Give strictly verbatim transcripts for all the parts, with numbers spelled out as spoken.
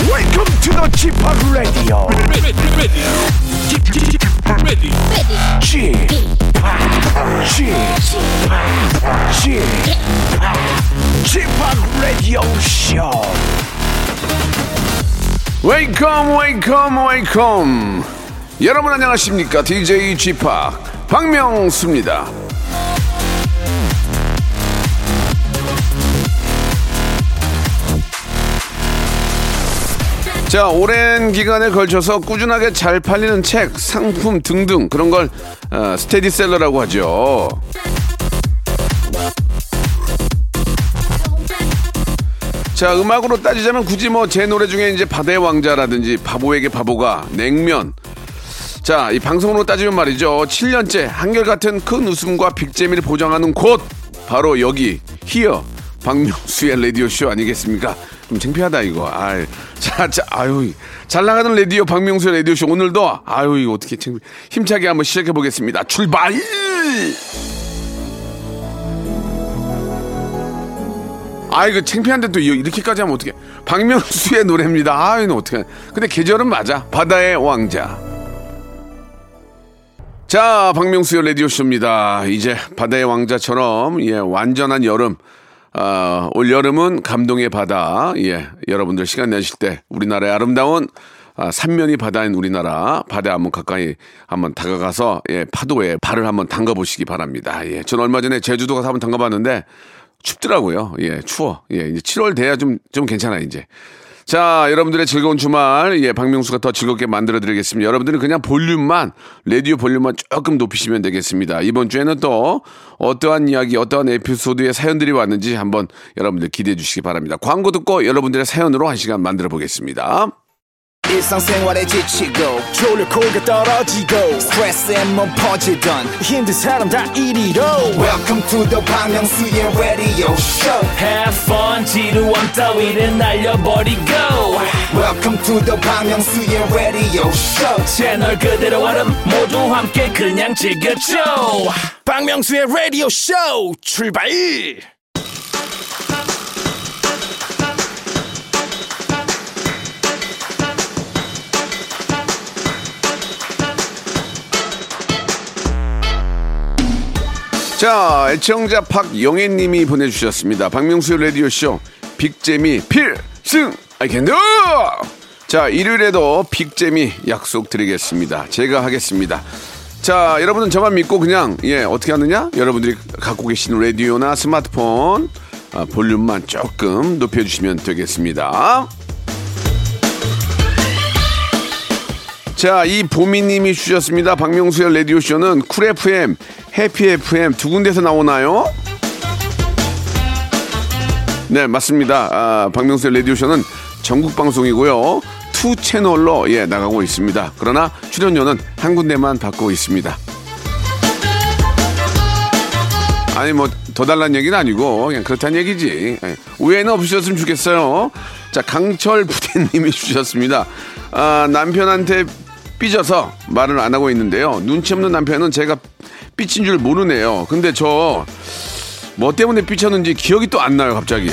Welcome to the 지팍 Radio. 지팍 Radio Show. Welcome, welcome, welcome. 여러분 안녕하십니까? 디제이 지팍 박명수입니다. 자, 오랜 기간에 걸쳐서 꾸준하게 잘 팔리는 책, 상품 등등 그런 걸 어, 스테디셀러라고 하죠. 자, 음악으로 따지자면 굳이 뭐 제 노래 중에 이제 바다의 왕자라든지 바보에게 바보가, 냉면. 자, 이 방송으로 따지면 말이죠. 칠 년째 한결같은 큰 웃음과 빅재미를 보장하는 곳, 바로 여기, 히어 박명수의 라디오쇼 아니겠습니까? 좀 창피하다 이거. 아, 자, 자, 아유, 잘 나가는 라디오 박명수의 라디오쇼 오늘도 아유 이거 어떻게 창피. 힘차게 한번 시작해 보겠습니다. 출발. 아, 이거 창피한데 또 이렇게까지 하면 어떡해. 박명수의 노래입니다. 아유, 이거 어떡해. 근데 계절은 맞아. 바다의 왕자. 자, 박명수의 라디오쇼입니다. 이제 바다의 왕자처럼 예 완전한 여름. 어, 올 여름은 감동의 바다. 예, 여러분들 시간 내실 때 우리나라의 아름다운 아, 삼면이 바다인 우리나라 바다에 한번 가까이 한번 다가가서 예, 파도에 발을 한번 담가 보시기 바랍니다. 예, 전 얼마 전에 제주도 가서 한번 담가봤는데 춥더라고요. 예, 추워. 예, 이제 칠월 돼야 좀 좀 괜찮아 이제. 자, 여러분들의 즐거운 주말, 예, 박명수가 더 즐겁게 만들어드리겠습니다. 여러분들은 그냥 볼륨만, 라디오 볼륨만 조금 높이시면 되겠습니다. 이번 주에는 또 어떠한 이야기, 어떠한 에피소드의 사연들이 왔는지 한번 여러분들 기대해 주시기 바랍니다. 광고 듣고 여러분들의 사연으로 한 시간 만들어 보겠습니다. 일상생활에 지치고, 졸려 코가 떨어지고, 스트레스에 몸 퍼지던, 힘든 사람 다 이리로. Welcome to the 박명수의 radio show. Have fun, 지루한 따위를 날려버리고. Welcome to the 박명수의 radio show. 채널 그대로 와름 모두 함께 그냥 즐겨줘. 박명수의 radio show, 출발! 자, 애청자 박영애님이 보내주셨습니다. 박명수의 라디오쇼 빅재미 필승 I can do. 자, 일요일에도 빅재미 약속드리겠습니다. 제가 하겠습니다. 자, 여러분은 저만 믿고 그냥 예 어떻게 하느냐? 여러분들이 갖고 계신 라디오나 스마트폰 아, 볼륨만 조금 높여주시면 되겠습니다. 자, 이 보미님이 주셨습니다. 박명수의 라디오쇼는 쿨 에프엠, 해피 에프엠 두 군데서 나오나요? 네, 맞습니다. 아, 박명수의 라디오쇼는 전국 방송이고요. 투 채널로 예 나가고 있습니다. 그러나 출연료는 한 군데만 받고 있습니다. 아니 뭐 더 달란 얘기는 아니고 그냥 그렇다는 얘기지. 오해는 없으셨으면 좋겠어요. 자, 강철 부대님이 주셨습니다. 아, 남편한테 삐져서 말을 안 하고 있는데요. 눈치 없는 남편은 제가 삐친 줄 모르네요. 근데 저 뭐 때문에 삐쳤는지 기억이 또 안 나요, 갑자기.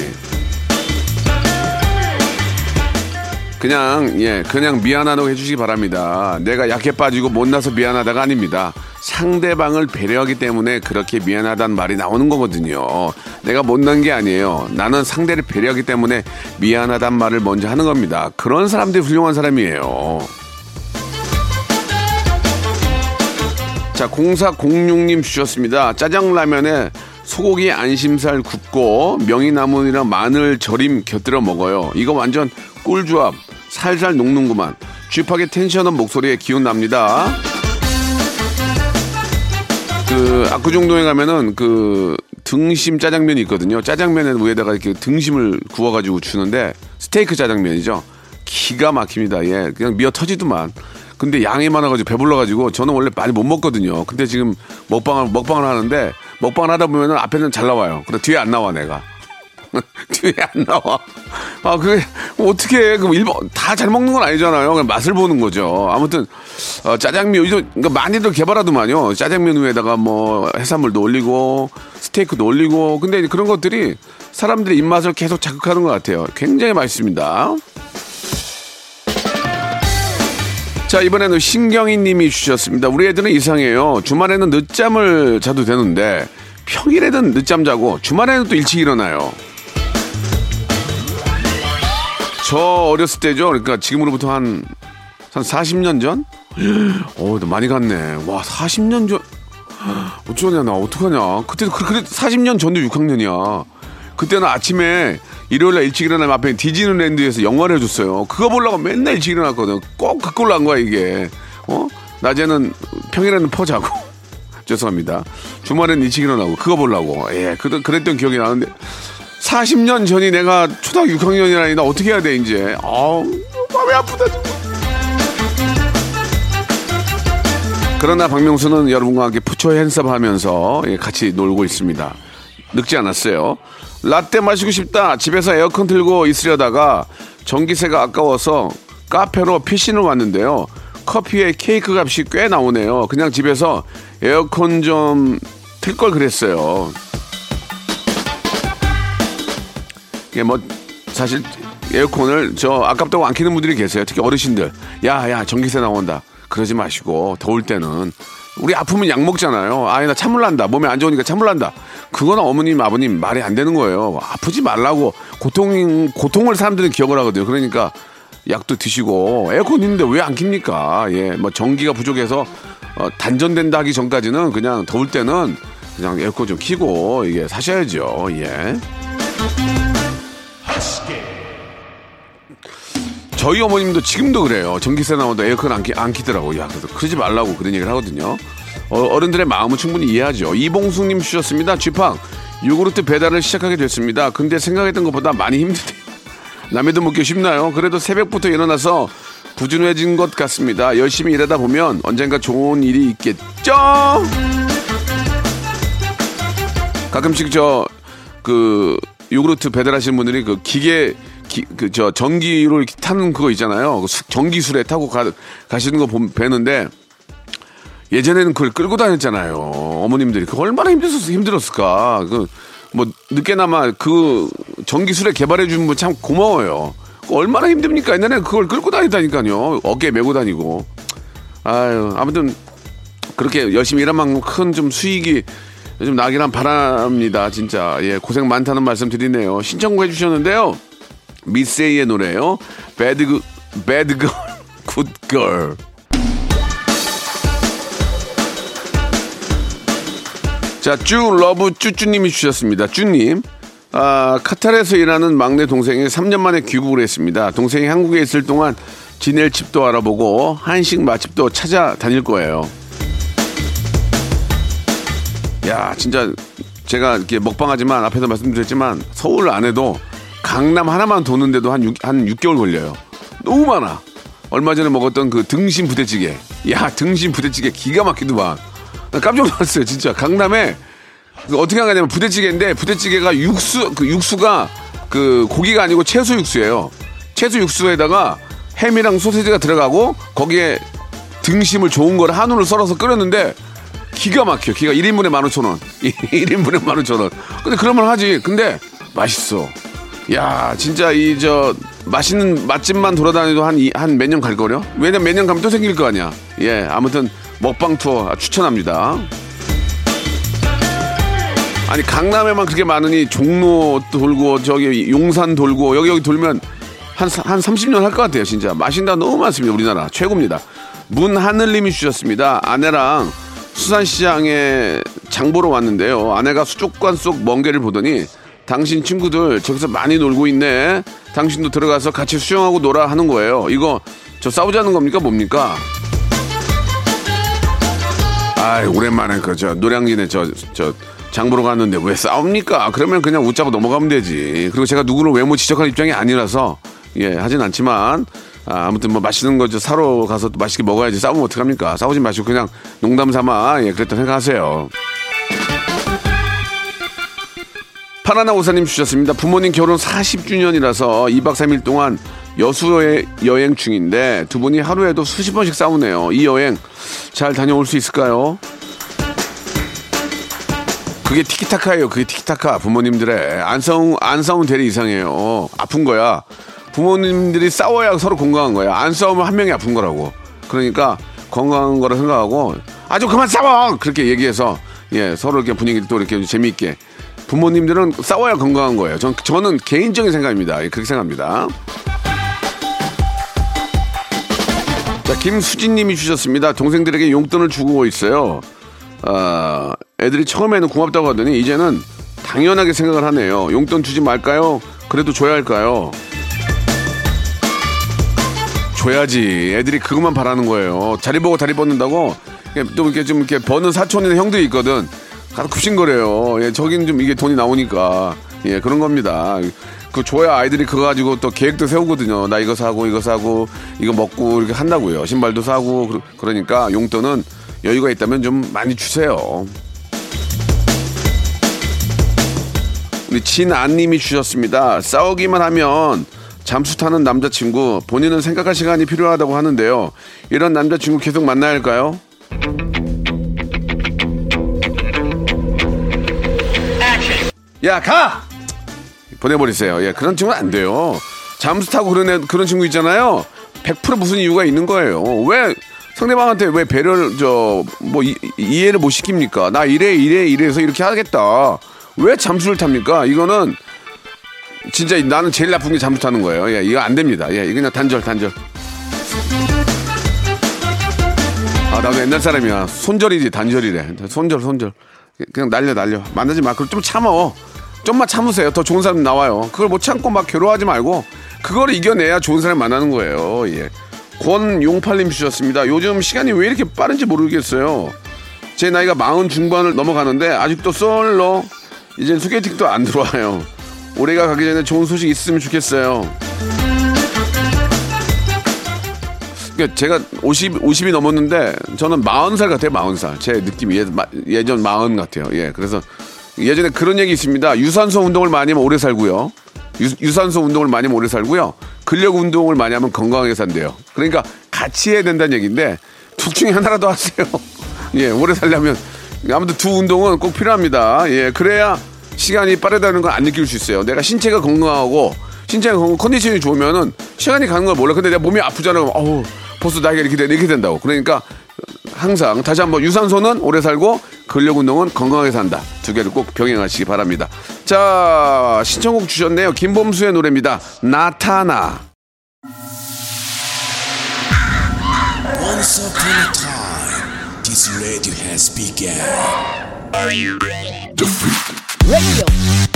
그냥 예, 그냥 미안하다고 해주시기 바랍니다. 내가 약해 빠지고 못나서 미안하다가 아닙니다. 상대방을 배려하기 때문에 그렇게 미안하다는 말이 나오는 거거든요. 내가 못난 게 아니에요. 나는 상대를 배려하기 때문에 미안하다는 말을 먼저 하는 겁니다. 그런 사람들이 훌륭한 사람이에요. 자, 공사공육님 주셨습니다. 짜장라면에 소고기 안심살 굽고 명이나물이랑 마늘 절임 곁들여 먹어요. 이거 완전 꿀조합. 살살 녹는구만. 쥐팍의 텐션업 목소리에 기운 납니다. 그 압구정동에 가면은 그 등심 짜장면이 있거든요. 짜장면에 위에다가 이렇게 등심을 구워가지고 주는데 스테이크 짜장면이죠. 기가 막힙니다. 예, 그냥 미어 터지더만. 근데 양이 많아가지고 배불러가지고 저는 원래 많이 못 먹거든요. 근데 지금 먹방을 먹방을 하는데 먹방을 하다 보면은 앞에는 잘 나와요. 근데 뒤에 안 나와 내가. 뒤에 안 나와. 아, 그게 어떻게 해? 그럼 일본 다 잘 먹는 건 아니잖아요. 그냥 맛을 보는 거죠. 아무튼 어, 짜장면 이거 그러니까 많이들 개발하더만요. 짜장면 위에다가 뭐 해산물도 올리고 스테이크도 올리고. 근데 그런 것들이 사람들의 입맛을 계속 자극하는 것 같아요. 굉장히 맛있습니다. 자, 이번에는 신경희 님이 주셨습니다. 우리 애들은 이상해요. 주말에는 늦잠을 자도 되는데 평일에는 늦잠 자고 주말에는 또 일찍 일어나요. 저 어렸을 때죠. 그러니까 지금으로부터 한, 한 사십 년 전? 어, 많이 갔네. 와, 사십 년 전. 어쩌냐, 나 어떡하냐. 그때도, 그래, 사십 년 전도 육 학년이야. 그때는 아침에 일요일날 일찍 일어나면 앞에 디즈니랜드에서 영화를 해줬어요. 그거 보려고 맨날 일찍 일어났거든. 꼭 그꼴로 한 거야, 이게. 어? 낮에는 평일에는 퍼 자고. 죄송합니다. 주말에는 일찍 일어나고, 그거 보려고. 예, 그, 그랬던 기억이 나는데. 사십 년 전이 내가 초등학교 육 학년이라니, 나 어떻게 해야 돼, 이제. 아우, 마음이 아프다, 진짜. 그러나 박명수는 여러분과 함께 푸처 핸섭하면서 같이 놀고 있습니다. 늙지 않았어요. 라떼 마시고 싶다. 집에서 에어컨 틀고 있으려다가 전기세가 아까워서 카페로 피신을 왔는데요. 커피에 케이크 값이 꽤 나오네요. 그냥 집에서 에어컨 좀 틀 걸 그랬어요. 이게 뭐 사실 에어컨을 저 아깝다고 안 켜는 분들이 계세요. 특히 어르신들. 야, 야, 전기세 나온다. 그러지 마시고 더울 때는 우리 아프면 약 먹잖아요. 아니 나 참을란다. 몸에 안 좋으니까 참을란다. 그건 어머님 아버님 말이 안 되는 거예요. 아프지 말라고. 고통, 고통을 사람들은 기억을 하거든요. 그러니까 약도 드시고 에어컨 있는데 왜 안 킵니까? 예, 뭐 전기가 부족해서 어, 단전된다 하기 전까지는 그냥 더울 때는 그냥 에어컨 좀 켜고 이게 사셔야죠. 예. 저희 어머님도 지금도 그래요. 전기세 나오다 에어컨 안, 키, 안 키더라고. 야, 그래서 그러지 말라고 그런 얘기를 하거든요. 어, 어른들의 마음은 충분히 이해하죠. 이봉숙님 주셨습니다. 쥐팡, 요구르트 배달을 시작하게 됐습니다. 근데 생각했던 것보다 많이 힘드네요. 남의 돈 묻기 쉽나요? 그래도 새벽부터 일어나서 부지런해진 것 같습니다. 열심히 일하다 보면 언젠가 좋은 일이 있겠죠? 가끔씩 저, 그, 요구르트 배달하시는 분들이 그 기계, 그 저 전기로 타는 그거 있잖아요. 전기술에 타고 가, 가시는 거 보면 뵈는데 예전에는 그걸 끌고 다녔잖아요. 어머님들이 그 얼마나 힘들었, 힘들었을까. 그 뭐 늦게나마 그 전기술에 개발해 주는 분 참 고마워요. 얼마나 힘듭니까? 옛날에 그걸 끌고 다니다니까요. 어깨에 메고 다니고. 아유, 아무튼 그렇게 열심히 일한 만큼 큰 좀 수익이 좀 나긴 한 바랍니다. 진짜 예, 고생 많다는 말씀 드리네요. 신청곡 해주셨는데요. 미세이의 노래예요. Bad Girl, Bad Girl, Good Girl. 자, 쭈 러브 쭈쭈님이 주셨습니다. 쭈님, 아, 카타르에서 일하는 막내 동생이 삼 년 만에 귀국을 했습니다. 동생이 한국에 있을 동안 지낼 집도 알아보고 한식 맛집도 찾아다닐 거예요. 야, 진짜 제가 이렇게 먹방하지만 앞에서 말씀드렸지만 서울 안에도 강남 하나만 도는데도 한, 육, 한 육 개월 걸려요. 너무 많아. 얼마 전에 먹었던 그 등심 부대찌개. 야, 등심 부대찌개 기가 막히더만. 나 깜짝 놀랐어요, 진짜. 강남에 어떻게 한 거냐면 부대찌개인데 부대찌개가 육수, 그 육수가 그 고기가 아니고 채소 육수예요. 채소 육수에다가 햄이랑 소세지가 들어가고 거기에 등심을 좋은 걸 한우를 썰어서 끓였는데 기가 막혀. 기가 일 인분에 만 오천 원. 일 인분에 만 오천 원. 근데 그러면 하지. 근데 맛있어. 야, 진짜 이 저 맛있는 맛집만 돌아다니도 한 한 몇 년 갈 거려? 왜냐면 몇 년 가면 또 생길 거 아니야. 예, 아무튼 먹방 투어 추천합니다. 아니 강남에만 그렇게 많으니 종로 돌고 저기 용산 돌고 여기 여기 돌면 한 한 삼십 년 할 것 같아요, 진짜. 맛있다 너무 많습니다, 우리나라 최고입니다. 문하늘님이 주셨습니다. 아내랑 수산시장에 장 보러 왔는데요. 아내가 수족관 속 멍게를 보더니 당신 친구들 저기서 많이 놀고 있네. 당신도 들어가서 같이 수영하고 놀아 하는 거예요. 이거 저 싸우자는 겁니까? 뭡니까? 아이, 오랜만에 그 저 노량진에 저 저 장 보러 갔는데 왜 싸웁니까? 그러면 그냥 웃자고 넘어가면 되지. 그리고 제가 누구를 외모 지적할 입장이 아니라서 예 하진 않지만 아, 아무튼 뭐 맛있는 거 저 사러 가서 맛있게 먹어야지. 싸우면 어떡합니까? 싸우지 마시고 그냥 농담 삼아 예 그랬던 생각하세요. 파라나 오사님 주셨습니다. 부모님 결혼 사십 주년이라서 이박 삼일 동안 여수에 여행 중인데 두 분이 하루에도 수십 번씩 싸우네요. 이 여행 잘 다녀올 수 있을까요? 그게 티키타카예요. 그게 티키타카. 부모님들의 안 싸운, 안 싸운 대리 이상해요. 아픈 거야. 부모님들이 싸워야 서로 공감한 거야. 안 싸우면 한 명이 아픈 거라고. 그러니까 건강한 거를 생각하고 아주 그만 싸워 그렇게 얘기해서 예 서로 이렇게 분위기를 또 이렇게 재미있게 부모님들은 싸워야 건강한 거예요. 전, 저는 개인적인 생각입니다. 예, 그렇게 생각합니다. 자, 김수진님이 주셨습니다. 동생들에게 용돈을 주고 있어요. 아, 애들이 처음에는 고맙다고 하더니 이제는 당연하게 생각을 하네요. 용돈 주지 말까요? 그래도 줘야 할까요? 줘야지. 애들이 그것만 바라는 거예요. 자리 보고 다리 뻗는다고 또 이렇게 좀 이렇게 버는 사촌이나 형들이 있거든. 가서 굽신거려요. 예, 저긴 좀 이게 돈이 나오니까 예 그런 겁니다. 그 줘야 아이들이 그거 가지고 또 계획도 세우거든요. 나 이거 사고 이거 사고 이거 먹고 이렇게 한다고요. 신발도 사고. 그러니까 용돈은 여유가 있다면 좀 많이 주세요. 우리 진안님이 주셨습니다. 싸우기만 하면 잠수 타는 남자친구 본인은 생각할 시간이 필요하다고 하는데요. 이런 남자친구 계속 만나야 할까요? 야 가! 보내버리세요. 예, 그런 친구는 안 돼요. 잠수 타고 그런 애, 그런 친구 있잖아요. 백 퍼센트 무슨 이유가 있는 거예요. 왜 상대방한테 왜 배려를 저 뭐 이해를 못 시킵니까? 나 이래 이래 이래서 이렇게 하겠다. 왜 잠수를 탑니까? 이거는 진짜 나는 제일 나쁜 게 잠수 타는 거예요. 예, 이거 안 됩니다. 예, 이거 그냥 단절 단절. 아, 나도 옛날 사람이야. 손절이지 단절이래. 손절 손절. 그냥 날려 날려. 만나지 마. 그럼 좀 참어. 좀만 참으세요. 더 좋은 사람 나와요. 그걸 못 참고 막 괴로워하지 말고 그걸 이겨내야 좋은 사람 만나는 거예요. 예. 권용팔님 주셨습니다. 요즘 시간이 왜 이렇게 빠른지 모르겠어요. 제 나이가 마흔 중반을 넘어가는데 아직도 솔로. 이젠 소개팅도 안 들어와요. 올해가 가기 전에 좋은 소식 있으면 좋겠어요. 그러니까 제가 오십, 오십이 넘었는데 저는 마흔 살 같아요. 마흔 살. 제 느낌이 예, 예전 마흔 같아요. 예, 그래서 예전에 그런 얘기 있습니다. 유산소 운동을 많이 하면 오래 살고요. 유, 유산소 운동을 많이 하면 오래 살고요. 근력 운동을 많이 하면 건강하게 산대요. 그러니까 같이 해야 된다는 얘기인데 둘 중에 하나라도 하세요. 예, 오래 살려면 아무튼 두 운동은 꼭 필요합니다. 예, 그래야 시간이 빠르다는 걸 안 느낄 수 있어요. 내가 신체가 건강하고 신체가 건강, 컨디션이 좋으면은 시간이 가는 걸 몰라. 근데 내 몸이 아프잖아. 어우, 벌써 나이가 이렇게 돼, 이렇게 된다고. 그러니까 항상 다시 한번 유산소는 오래 살고 근력 운동은 건강하게 산다. 두 개를 꼭 병행하시기 바랍니다. 자, 신청곡 주셨네요. 김범수의 노래입니다. 나타나. Once upon a time, this radio has begun. Are you ready? Radio,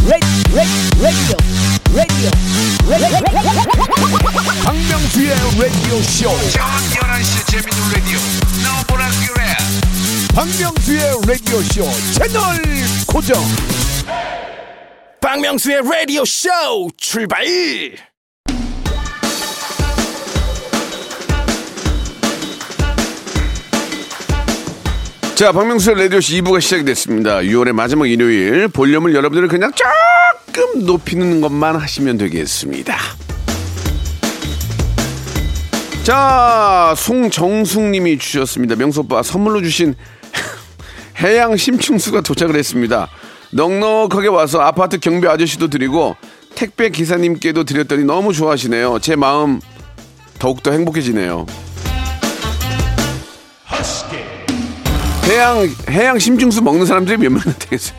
radio, radio, radio, radio. 박명수의 라디오 쇼. 저녁 열한 시 재밌는 라디오. 너무나 귀해. 박명수의 라디오 쇼 채널 고정. 박명수의 라디오 쇼 출발. 자, 박명수의 라디오쇼 이 부가 시작이 됐습니다. 유월의 마지막 일요일 볼륨을 여러분들은 그냥 조금 높이는 것만 하시면 되겠습니다. 자, 송정숙님이 주셨습니다. 명수오빠 선물로 주신 해양 심층수가 도착을 했습니다. 넉넉하게 와서 아파트 경비 아저씨도 드리고 택배 기사님께도 드렸더니 너무 좋아하시네요. 제 마음 더욱더 행복해지네요. 해양, 해양 심증수 먹는 사람들이 몇몇은 되겠어요.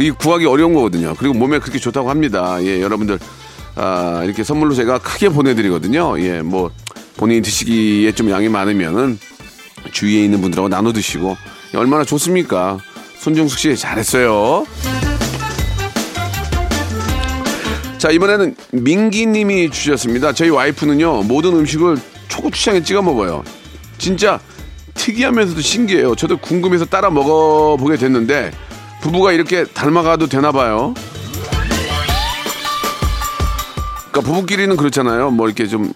이게 구하기 어려운 거거든요. 그리고 몸에 그렇게 좋다고 합니다. 예, 여러분들, 아, 이렇게 선물로 제가 크게 보내드리거든요. 예, 뭐, 본인이 드시기에 좀 양이 많으면은 주위에 있는 분들하고 나눠 드시고, 예, 얼마나 좋습니까? 손정숙 씨, 잘했어요. 자, 이번에는 민기 님이 주셨습니다. 저희 와이프는요, 모든 음식을 초고추장에 찍어 먹어요. 진짜, 특이하면서도 신기해요. 저도 궁금해서 따라 먹어보게 됐는데 부부가 이렇게 닮아가도 되나 봐요. 그러니까 부부끼리는 그렇잖아요. 뭐 이렇게 좀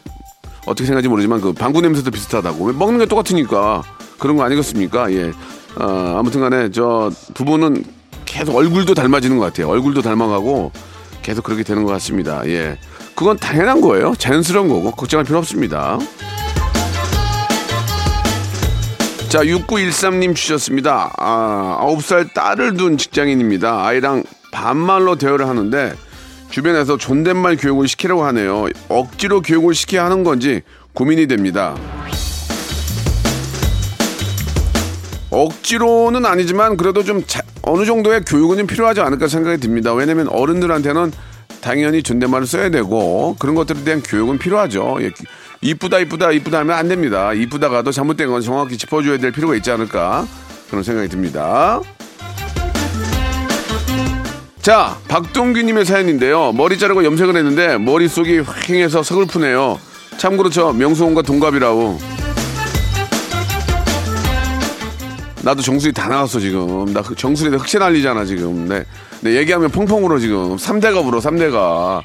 어떻게 생각하지 모르지만 그 방구 냄새도 비슷하다고. 먹는 게 똑같으니까 그런 거 아니겠습니까? 예. 어, 아무튼 간에 저 부부는 계속 얼굴도 닮아지는 것 같아요. 얼굴도 닮아가고 계속 그렇게 되는 것 같습니다. 예. 그건 당연한 거예요. 자연스러운 거고 걱정할 필요 없습니다. 자, 육구일삼 님 주셨습니다. 아, 아홉 살 딸을 둔 직장인입니다. 아이랑 반말로 대화를 하는데 주변에서 존댓말 교육을 시키려고 하네요. 억지로 교육을 시켜야 하는 건지 고민이 됩니다. 억지로는 아니지만 그래도 좀 자, 어느 정도의 교육은 좀 필요하지 않을까 생각이 듭니다. 왜냐하면 어른들한테는 당연히 존댓말을 써야 되고 그런 것들에 대한 교육은 필요하죠. 예, 이쁘다 이쁘다 이쁘다 하면 안 됩니다. 이쁘다가도 잘못된 건 정확히 짚어줘야 될 필요가 있지 않을까 그런 생각이 듭니다. 자, 박동규님의 사연인데요. 머리 자르고 염색을 했는데 머릿속이 휑해서 서글프네요. 참고로 저 명수홍과 동갑이라고. 나도 정수리 다 나갔어 지금. 나 정수리에 흑채 날리잖아 지금. 내, 내 얘기하면 펑펑 울어 지금. 삼 대가 울어 삼 대가.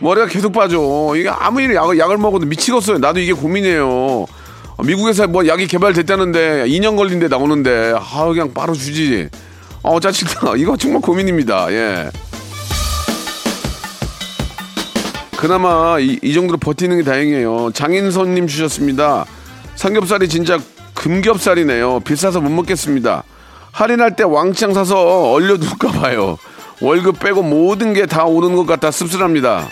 머리가 계속 빠져. 이게 아무리 약, 약을 먹어도 미치겠어요. 나도 이게 고민이에요. 미국에서 뭐 약이 개발됐다는데 이 년 걸린데 나오는데 아 그냥 바로 주지. 어 짜증나. 이거 정말 고민입니다. 예. 그나마 이, 이 정도로 버티는 게 다행이에요. 장인선님 주셨습니다. 삼겹살이 진짜 금겹살이네요. 비싸서 못 먹겠습니다. 할인할 때 왕창 사서 얼려둘까 봐요. 월급 빼고 모든 게 다 오는 것 같아 씁쓸합니다.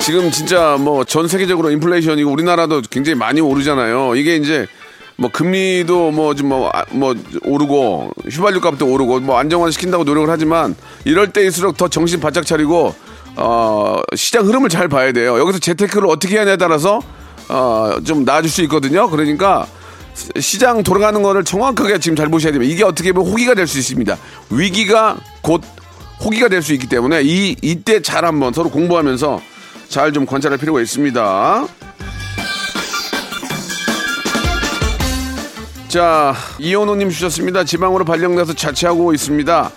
지금 진짜 뭐 전 세계적으로 인플레이션이고 우리나라도 굉장히 많이 오르잖아요. 이게 이제 뭐 금리도 뭐 좀 뭐 뭐 오르고 휘발유 값도 오르고 뭐 안정화 시킨다고 노력을 하지만 이럴 때일수록 더 정신 바짝 차리고 어 시장 흐름을 잘 봐야 돼요. 여기서 재테크를 어떻게 하냐에 따라서 어 좀 나아질 수 있거든요. 그러니까 시장 돌아가는 거를 정확하게 지금 잘 보셔야 됩니다. 이게 어떻게 보면 호기가 될 수 있습니다. 위기가 곧 호기가 될 수 있기 때문에 이 이때 잘 한번 서로 공부하면서 잘 좀 관찰할 필요가 있습니다. 자, 이현호님 주셨습니다. 지방으로 발령나서 자취하고 있습니다.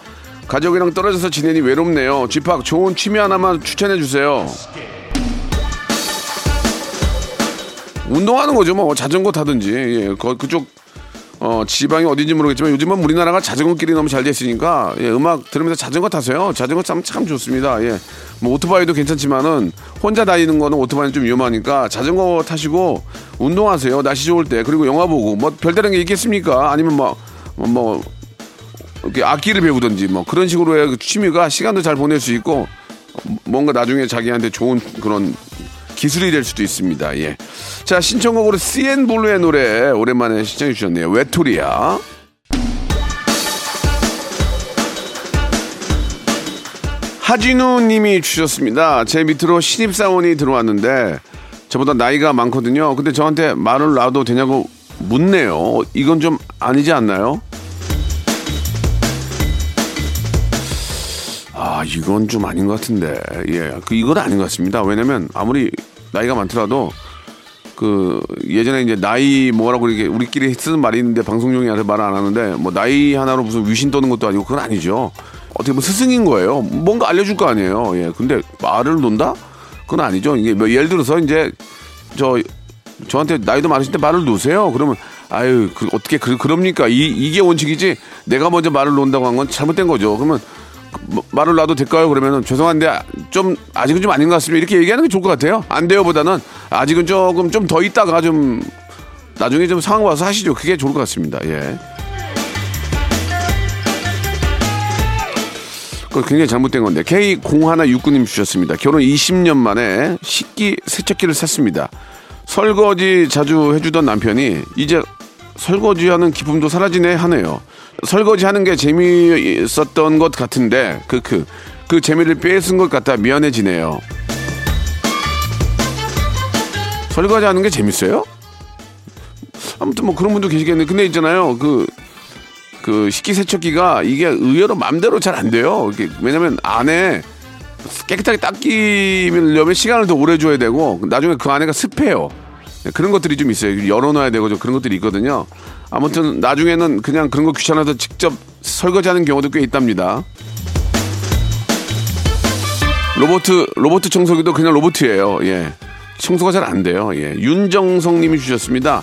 가족이랑 떨어져서 지내니 외롭네요. 집합 좋은 취미 하나만 추천해 주세요. 운동하는 거죠. 뭐 자전거 타든지. 예, 그, 그쪽 어, 지방이 어딘지 모르겠지만 요즘은 우리나라가 자전거길이 너무 잘 됐으니까 예, 음악 들으면서 자전거 타세요. 자전거 참, 참 좋습니다. 예, 뭐 오토바이도 괜찮지만은 혼자 다니는 거는 오토바이는 좀 위험하니까 자전거 타시고 운동하세요. 날씨 좋을 때. 그리고 영화 보고 뭐 별다른 게 있겠습니까? 아니면 뭐, 뭐, 뭐 이렇게 악기를 배우든지 뭐 그런 식으로의 취미가 시간도 잘 보낼 수 있고 뭔가 나중에 자기한테 좋은 그런 기술이 될 수도 있습니다. 예. 자, 신청곡으로 씨엔블루의 노래 오랜만에 신청해 주셨네요. 외톨이야. 하진우 님이 주셨습니다. 제 밑으로 신입사원이 들어왔는데 저보다 나이가 많거든요. 근데 저한테 말을 놔도 되냐고 묻네요. 이건 좀 아니지 않나요? 아, 이건 좀 아닌 것 같은데. 예, 그, 이건 아닌 것 같습니다. 왜냐면 아무리 나이가 많더라도 그 예전에 이제 나이 뭐라고 이렇게 우리끼리 쓰는 말이 있는데 방송용이 아니라 말을 안 하는데 뭐 나이 하나로 무슨 위신 떠는 것도 아니고 그건 아니죠. 어떻게 보면 스승인 거예요. 뭔가 알려줄 거 아니에요. 예, 근데 말을 논다? 그건 아니죠. 이게 뭐 예를 들어서 이제 저 저한테 나이도 많으신데 말을 놓으세요. 그러면 아유 그, 어떻게 그, 그럽니까? 이 이게 원칙이지. 내가 먼저 말을 논다고 한 건 잘못된 거죠. 그러면 말을 놔도 될까요? 그러면은 죄송한데 좀 아직은 좀 아닌 것 같습니다. 이렇게 얘기하는 게 좋을 것 같아요. 안 돼요보다는 아직은 조금 좀 더 있다가 좀 나중에 좀 상황 봐서 하시죠. 그게 좋을 것 같습니다. 예. 그거 굉장히 잘못된 건데. 케이 공일육구님 주셨습니다. 결혼 이십 년 만에 식기 세척기를 샀습니다. 설거지 자주 해주던 남편이 이제 설거지하는 기쁨도 사라지네 하네요. 설거지하는 게 재미있었던 것 같은데 그, 그, 그 재미를 뺏은 것 같아 미안해지네요. 설거지하는 게 재밌어요? 아무튼 뭐 그런 분도 계시겠는데 근데 있잖아요 그, 그 식기세척기가 이게 의외로 맘대로 잘 안 돼요. 왜냐면 안에 깨끗하게 닦이려면 시간을 더 오래 줘야 되고 나중에 그 안에가 습해요. 그런 것들이 좀 있어요. 열어놔야 되고 좀 그런 것들이 있거든요. 아무튼 나중에는 그냥 그런 거 귀찮아서 직접 설거지하는 경우도 꽤 있답니다. 로봇 로봇 청소기도 그냥 로봇이에요. 예, 청소가 잘 안 돼요. 예, 윤정성님이 주셨습니다.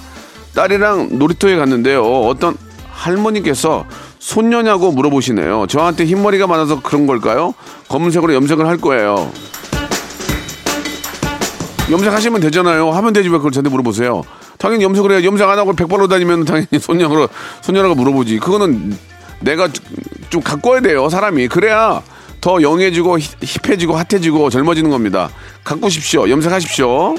딸이랑 놀이터에 갔는데요. 어떤 할머니께서 손녀냐고 물어보시네요. 저한테 흰머리가 많아서 그런 걸까요? 검은색으로 염색을 할 거예요. 염색하시면 되잖아요. 하면 되지 왜 그걸 저한테 물어보세요. 당연히 염색을 해요. 염색 안 하고 백발로 다니면 당연히 손녀로, 손녀라고 물어보지. 그거는 내가 좀 가꿔야 돼요. 사람이. 그래야 더 영해지고 힙해지고 핫해지고 젊어지는 겁니다. 가꾸십시오. 염색하십시오.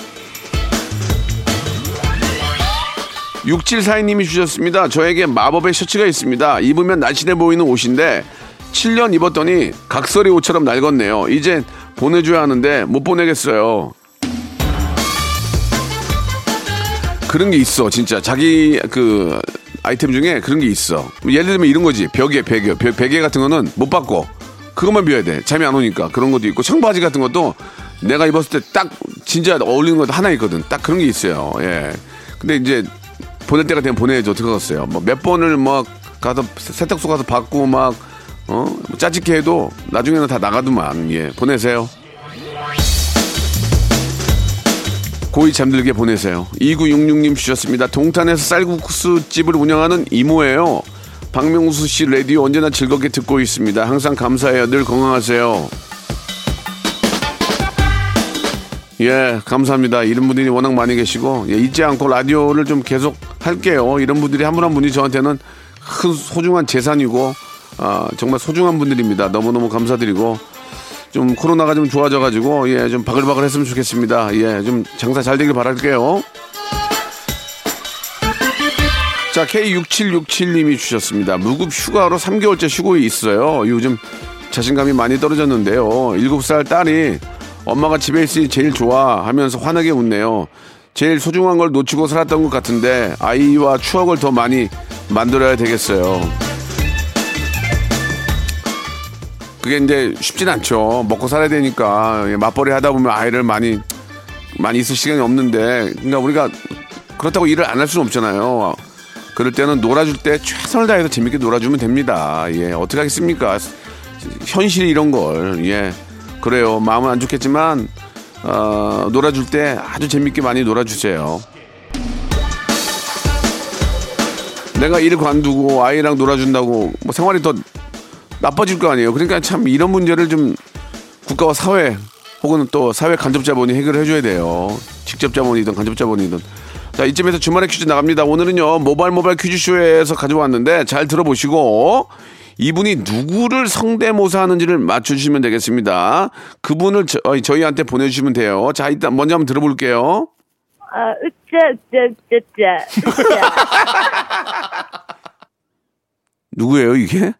육칠사이 님이 주셨습니다. 저에게 마법의 셔츠가 있습니다. 입으면 날씬해 보이는 옷인데 칠 년 입었더니 각설이 옷처럼 낡았네요. 이제 보내줘야 하는데 못 보내겠어요. 그런 게 있어, 진짜. 자기 그 아이템 중에 그런 게 있어. 예를 들면 이런 거지. 벽에, 베개, 베개, 베개 같은 거는 못 받고 그것만 비워야 돼. 잠이 안 오니까. 그런 것도 있고, 청바지 같은 것도 내가 입었을 때 딱 진짜 어울리는 것도 하나 있거든. 딱 그런 게 있어요. 예. 근데 이제 보낼 때가 되면 보내야지. 어떻게 하겠어요. 뭐 몇 번을 막 가서 세탁소 가서 받고 막 어? 뭐 짜증게 해도 나중에는 다 나가더만. 예. 보내세요. 고이 잠들게 보내세요. 이구육육 님 주셨습니다. 동탄에서 쌀국수 집을 운영하는 이모예요. 박명수 씨 라디오 언제나 즐겁게 듣고 있습니다. 항상 감사해요. 늘 건강하세요. 예, 감사합니다. 이런 분들이 워낙 많이 계시고, 예, 잊지 않고 라디오를 좀 계속 할게요. 이런 분들이 한 분 한 분이 저한테는 큰 소중한 재산이고, 아, 정말 소중한 분들입니다. 너무너무 감사드리고, 좀 코로나가 좀 좋아져가지고, 예, 좀 바글바글 했으면 좋겠습니다. 예, 좀 장사 잘 되길 바랄게요. 자, 케이 육칠육칠 님이 주셨습니다. 무급 휴가로 삼 개월째 쉬고 있어요. 요즘 자신감이 많이 떨어졌는데요. 일곱 살 딸이 엄마가 집에 있으니 제일 좋아 하면서 환하게 웃네요. 제일 소중한 걸 놓치고 살았던 것 같은데 아이와 추억을 더 많이 만들어야 되겠어요. 그게 이제 쉽진 않죠. 먹고 살아야 되니까 맞벌이 하다 보면 아이를 많이 많이 있을 시간이 없는데, 그러니까 우리가 그렇다고 일을 안 할 수는 없잖아요. 그럴 때는 놀아줄 때 최선을 다해서 재밌게 놀아주면 됩니다. 예, 어떻게 하겠습니까? 현실이 이런 걸. 예. 그래요. 마음은 안 좋겠지만 어, 놀아줄 때 아주 재밌게 많이 놀아주세요. 내가 일을 관두고 아이랑 놀아준다고 뭐 생활이 더 나빠질 거 아니에요. 그러니까 참 이런 문제를 좀 국가와 사회 혹은 또 사회 간접자본이 해결을 해줘야 돼요. 직접 자본이든 간접 자본이든. 자, 이쯤에서 주말에 퀴즈 나갑니다. 오늘은요. 모발모발 퀴즈쇼에서 가져왔는데 잘 들어보시고 이분이 누구를 성대모사하는지를 맞춰주시면 되겠습니다. 그분을 저, 저희한테 보내주시면 돼요. 자, 일단 먼저 한번 들어볼게요. 아, 으짜, 으짜, 으짜, 으짜. 누구예요, 이게?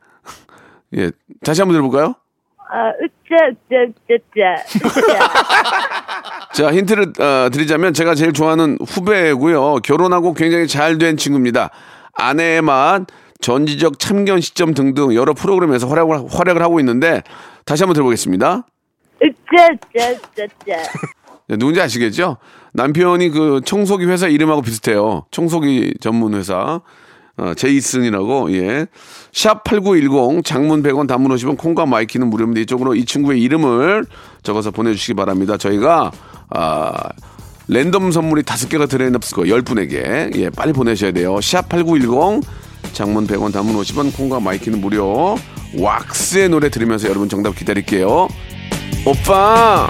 예, 다시 한번 들어볼까요? 아, 으짜, 으짜, 으짜, 으짜. 자, 힌트를 어, 드리자면 제가 제일 좋아하는 후배고요. 결혼하고 굉장히 잘 된 친구입니다. 아내의 맛, 전지적 참견 시점 등등 여러 프로그램에서 활약을, 활약을 하고 있는데 다시 한번 들어보겠습니다. 누군지 아시겠죠? 남편이 그 청소기 회사 이름하고 비슷해요. 청소기 전문 회사 어, 제이슨이라고. 예. 샵팔구일공 장문 백 원 단문 오십 원 콩과 마이키는 무료입니다. 이쪽으로 이 친구의 이름을 적어서 보내주시기 바랍니다. 저희가 아, 랜덤 선물이 다섯 개가 들어있을 거예요. 열 분에게. 예, 빨리 보내셔야 돼요. 샵팔구일공 장문 백 원, 단문 오십 원, 콩과 마이키는 무료. 왁스의 노래 들으면서 여러분 정답 기다릴게요. 오빠!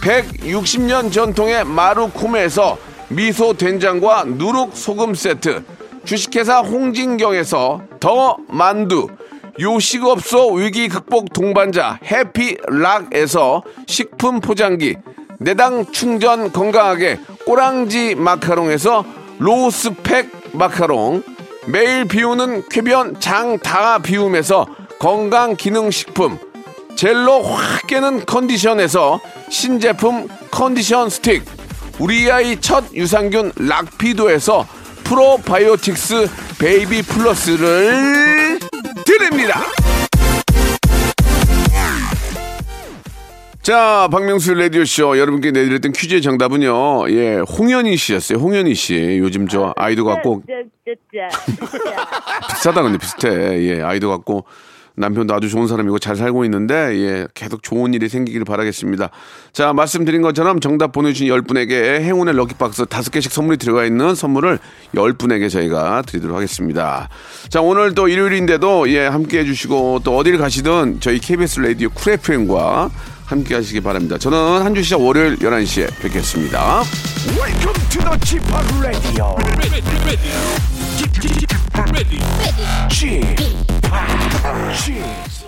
백육십 년 전통의 마루코메에서 미소 된장과 누룩 소금 세트, 주식회사 홍진경에서 더 만두, 요식업소 위기 극복 동반자 해피락에서 식품 포장기, 내당 충전 건강하게 꼬랑지 마카롱에서 로스팩 마카롱, 매일 비우는 쾌변 장다 비움에서 건강기능식품, 젤로 확 깨는 컨디션에서 신제품 컨디션 스틱, 우리 아이 첫 유산균 락피도에서 프로바이오틱스 베이비 플러스를 드립니다. 자, 박명수 라디오쇼 여러분께 내드렸던 퀴즈의 정답은요, 예, 홍현희 씨였어요. 홍현희 씨. 요즘 저 아이도 갖고 비슷하다 근데 비슷해. 예, 아이도 갖고 남편도 아주 좋은 사람이고 잘 살고 있는데, 예, 계속 좋은 일이 생기길 바라겠습니다. 자, 말씀드린 것처럼 정답 보내주신 열 분에게 행운의 럭키박스 다섯 개씩 선물이 들어가 있는 선물을 열 분에게 저희가 드리도록 하겠습니다. 자, 오늘 또 일요일인데도, 예, 함께 해주시고 또 어딜 가시든 저희 케이비에스 라디오 쿨 에프엠과 함께 하시기 바랍니다. 저는 한 주 시작 월요일 열한 시에 뵙겠습니다. Welcome to the 지팍 Radio. 지팍 Radio.